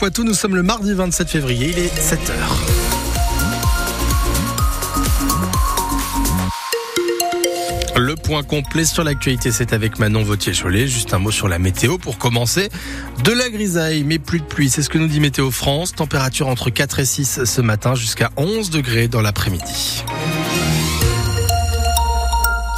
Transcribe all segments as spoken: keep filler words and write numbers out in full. Poitou, nous sommes le mardi vingt-sept février, il est sept heures. Le point complet sur l'actualité, c'est avec Manon Vautier-Cholet. Juste un mot sur la météo pour commencer. De la grisaille, mais plus de pluie. C'est ce que nous dit Météo France. Température entre quatre et six ce matin, jusqu'à onze degrés dans l'après-midi.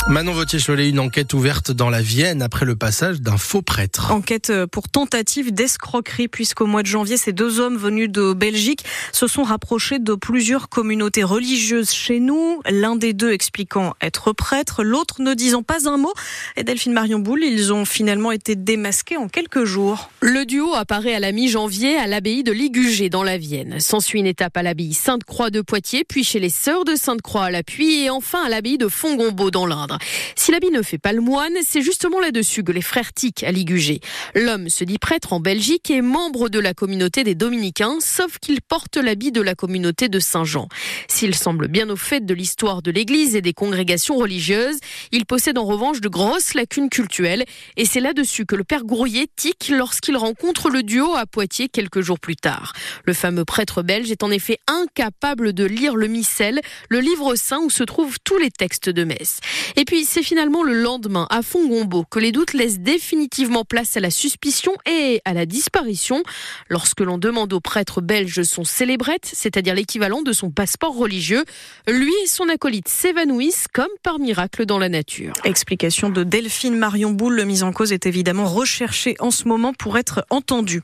Manon Vautier-Cholet, une enquête ouverte dans la Vienne après le passage d'un faux prêtre. Enquête pour tentative d'escroquerie, puisqu'au mois de janvier, ces deux hommes venus de Belgique se sont rapprochés de plusieurs communautés religieuses chez nous. L'un des deux expliquant être prêtre, l'autre ne disant pas un mot. Et Delphine Marion Boule, ils ont finalement été démasqués en quelques jours. Le duo apparaît à la mi-janvier à l'abbaye de Ligugé dans la Vienne. S'ensuit une étape à l'abbaye Sainte-Croix de Poitiers, puis chez les sœurs de Sainte-Croix à l'Appui et enfin à l'abbaye de Fontgombault dans l'Indre. Si l'habit ne fait pas le moine, c'est justement là-dessus que les frères tiquent à Ligugé. L'homme se dit prêtre en Belgique et membre de la communauté des Dominicains, sauf qu'il porte l'habit de la communauté de Saint-Jean. S'il semble bien au fait de l'histoire de l'église et des congrégations religieuses, il possède en revanche de grosses lacunes cultuelles et c'est là-dessus que le père Grouillet tique lorsqu'il rencontre le duo à Poitiers quelques jours plus tard. Le fameux prêtre belge est en effet incapable de lire le missel, le livre saint où se trouvent tous les textes de messe. Et Et puis, c'est finalement le lendemain, à Fontgombault, que les doutes laissent définitivement place à la suspicion et à la disparition. Lorsque l'on demande au prêtre belge son célébrette, c'est-à-dire l'équivalent de son passeport religieux, lui et son acolyte s'évanouissent comme par miracle dans la nature. Explication de Delphine Marion Boule. Le mis en cause est évidemment recherché en ce moment pour être entendu.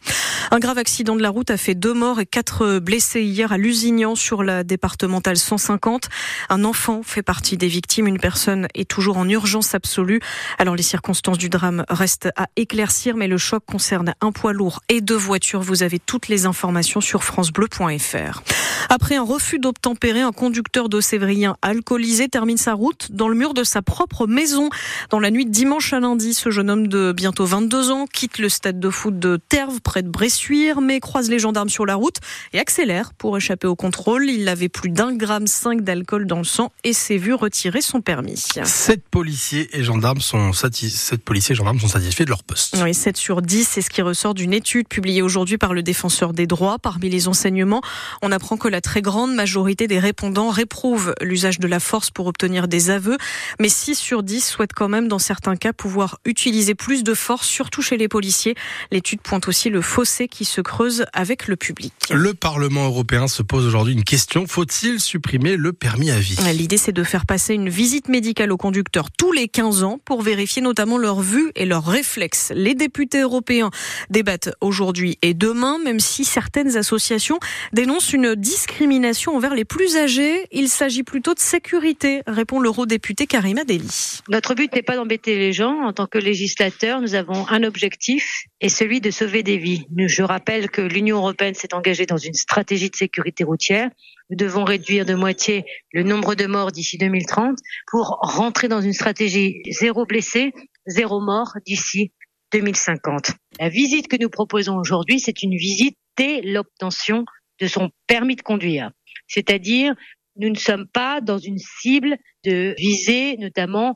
Un grave accident de la route a fait deux morts et quatre blessés hier à Lusignan sur la départementale cent cinquante. Un enfant fait partie des victimes, une personne est toujours en urgence absolue. Alors les circonstances du drame restent à éclaircir, mais le choc concerne un poids lourd et deux voitures. Vous avez toutes les informations sur francebleu point fr. Après un refus d'obtempérer, un conducteur de Sévrien alcoolisé termine sa route dans le mur de sa propre maison. Dans la nuit de dimanche à lundi, ce jeune homme de bientôt vingt-deux ans quitte le stade de foot de Terve près de Bressuire, mais croise les gendarmes sur la route et accélère pour échapper au contrôle. Il avait plus d'un gramme cinq d'alcool dans le sang et s'est vu retirer son permis. Sept policiers et gendarmes sont satis... Sept policiers et gendarmes sont satisfaits de leur poste. Oui, sept sur dix, c'est ce qui ressort d'une étude publiée aujourd'hui par le Défenseur des droits. Parmi les enseignements, on apprend que la très grande majorité des répondants réprouvent l'usage de la force pour obtenir des aveux, mais six sur dix souhaitent quand même, dans certains cas, pouvoir utiliser plus de force, surtout chez les policiers. L'étude pointe aussi le fossé qui se creuse avec le public. Le Parlement européen se pose aujourd'hui une question. Faut-il supprimer le permis à vie ? L'idée, c'est de faire passer une visite médicale au conducteur conducteurs tous les quinze ans pour vérifier notamment leur vue et leurs réflexes. Les députés européens débattent aujourd'hui et demain, même si certaines associations dénoncent une discrimination envers les plus âgés. Il s'agit plutôt de sécurité, répond l'eurodéputée Karima Delli. Notre but n'est pas d'embêter les gens. En tant que législateurs, nous avons un objectif et celui de sauver des vies. Je rappelle que l'Union européenne s'est engagée dans une stratégie de sécurité routière. Nous devons réduire de moitié le nombre de morts d'ici deux mille trente pour rentrer dans une stratégie zéro blessé, zéro mort d'ici deux mille cinquante. La visite que nous proposons aujourd'hui, c'est une visite dès l'obtention de son permis de conduire. C'est-à-dire, nous ne sommes pas dans une cible de viser notamment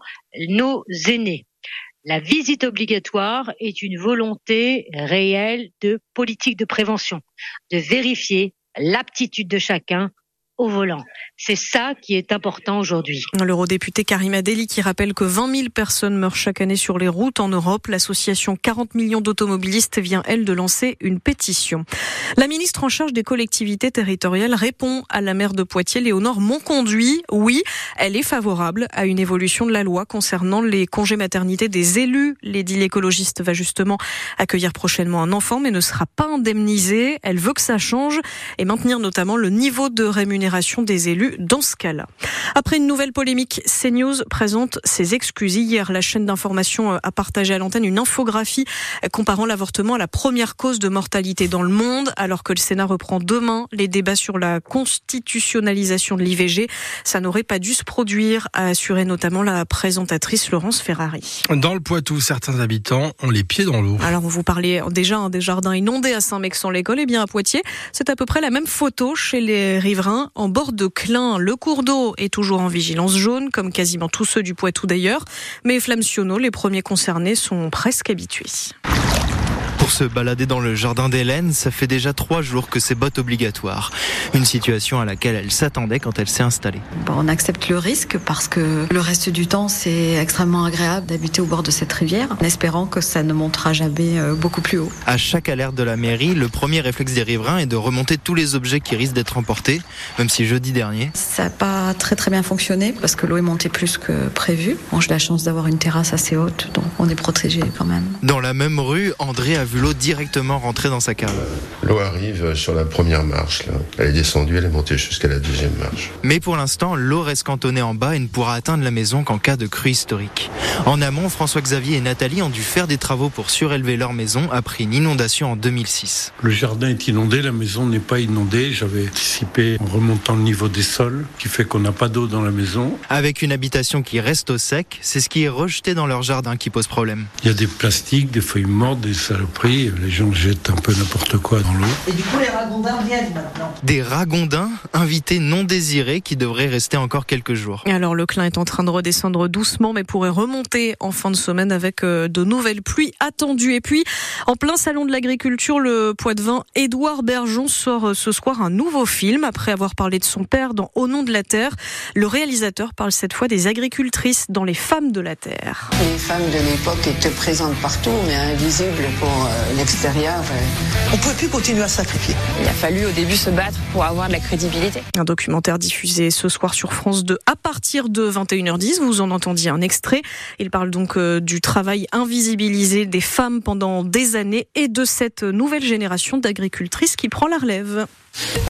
nos aînés. La visite obligatoire est une volonté réelle de politique de prévention, de vérifier l'aptitude de chacun au volant. C'est ça qui est important aujourd'hui. L'eurodéputé Karima Delli qui rappelle que vingt mille personnes meurent chaque année sur les routes en Europe. L'association quarante millions d'automobilistes vient, elle, de lancer une pétition. La ministre en charge des collectivités territoriales répond à la maire de Poitiers, Léonore Monconduit. Oui, elle est favorable à une évolution de la loi concernant les congés maternité des élus. L'édile l'écologiste va justement accueillir prochainement un enfant, mais ne sera pas indemnisée. Elle veut que ça change et maintenir notamment le niveau de rémunération des élus dans ce cas-là. Après une nouvelle polémique, CNews présente ses excuses. Hier, la chaîne d'information a partagé à l'antenne une infographie comparant l'avortement à la première cause de mortalité dans le monde, alors que le Sénat reprend demain les débats sur la constitutionnalisation de l'I V G. Ça n'aurait pas dû se produire, a assuré notamment la présentatrice Laurence Ferrari. Dans le Poitou, certains habitants ont les pieds dans l'eau. Alors, on vous parlait déjà hein, des jardins inondés à Saint-Maixent-l'École. Et bien à Poitiers, c'est à peu près la même photo chez les riverains en bord de Clain. Le cours d'eau est toujours en vigilance jaune, comme quasiment tous ceux du Poitou d'ailleurs. Mais Flamsionneau, les premiers concernés, sont presque habitués. pour se balader dans le jardin d'Hélène, ça fait déjà trois jours que c'est bottes obligatoires. Une situation à laquelle elle s'attendait quand elle s'est installée. Bon, on accepte le risque parce que le reste du temps, c'est extrêmement agréable d'habiter au bord de cette rivière, en espérant que ça ne montera jamais beaucoup plus haut. À chaque alerte de la mairie, le premier réflexe des riverains est de remonter tous les objets qui risquent d'être emportés, même si jeudi dernier... Ça n'a pas très très bien fonctionné parce que l'eau est montée plus que prévu. Bon, j'ai la chance d'avoir une terrasse assez haute, donc on est protégé quand même. Dans la même rue, André a vu l'eau directement rentrer dans sa cave. Euh, l'eau arrive sur la première marche, là. Elle est descendue, elle est montée jusqu'à la deuxième marche. Mais pour l'instant, l'eau reste cantonnée en bas et ne pourra atteindre la maison qu'en cas de crue historique. En amont, François-Xavier et Nathalie ont dû faire des travaux pour surélever leur maison après une inondation en deux mille six. Le jardin est inondé, la maison n'est pas inondée. J'avais anticipé en remontant le niveau des sols, qui fait qu'on n'a pas d'eau dans la maison. Avec une habitation qui reste au sec, c'est ce qui est rejeté dans leur jardin qui pose problème. Il y a des plastiques, des feuilles mortes, des saloperies, les gens jettent un peu n'importe quoi dans l'eau. Et du coup, les ragondins viennent maintenant. Des ragondins, invités non désirés, qui devraient rester encore quelques jours. Et alors, le Clain est en train de redescendre doucement, mais pourrait remonter en fin de semaine avec de nouvelles pluies attendues. Et puis, en plein salon de l'agriculture, le Poitevin Édouard Bergeon sort ce soir un nouveau film. Après avoir parlé de son père dans Au nom de la terre, le réalisateur parle cette fois des agricultrices dans Les femmes de la terre. Les femmes de l'époque étaient présentes partout, mais invisibles pour l'extérieur. On ne pouvait plus continuer à sacrifier. Il a fallu au début se battre pour avoir de la crédibilité. Un documentaire diffusé ce soir sur France deux à partir de vingt et une heures dix. Vous en entendiez un extrait. Il parle donc du travail invisibilisé des femmes pendant des années et de cette nouvelle génération d'agricultrices qui prend la relève.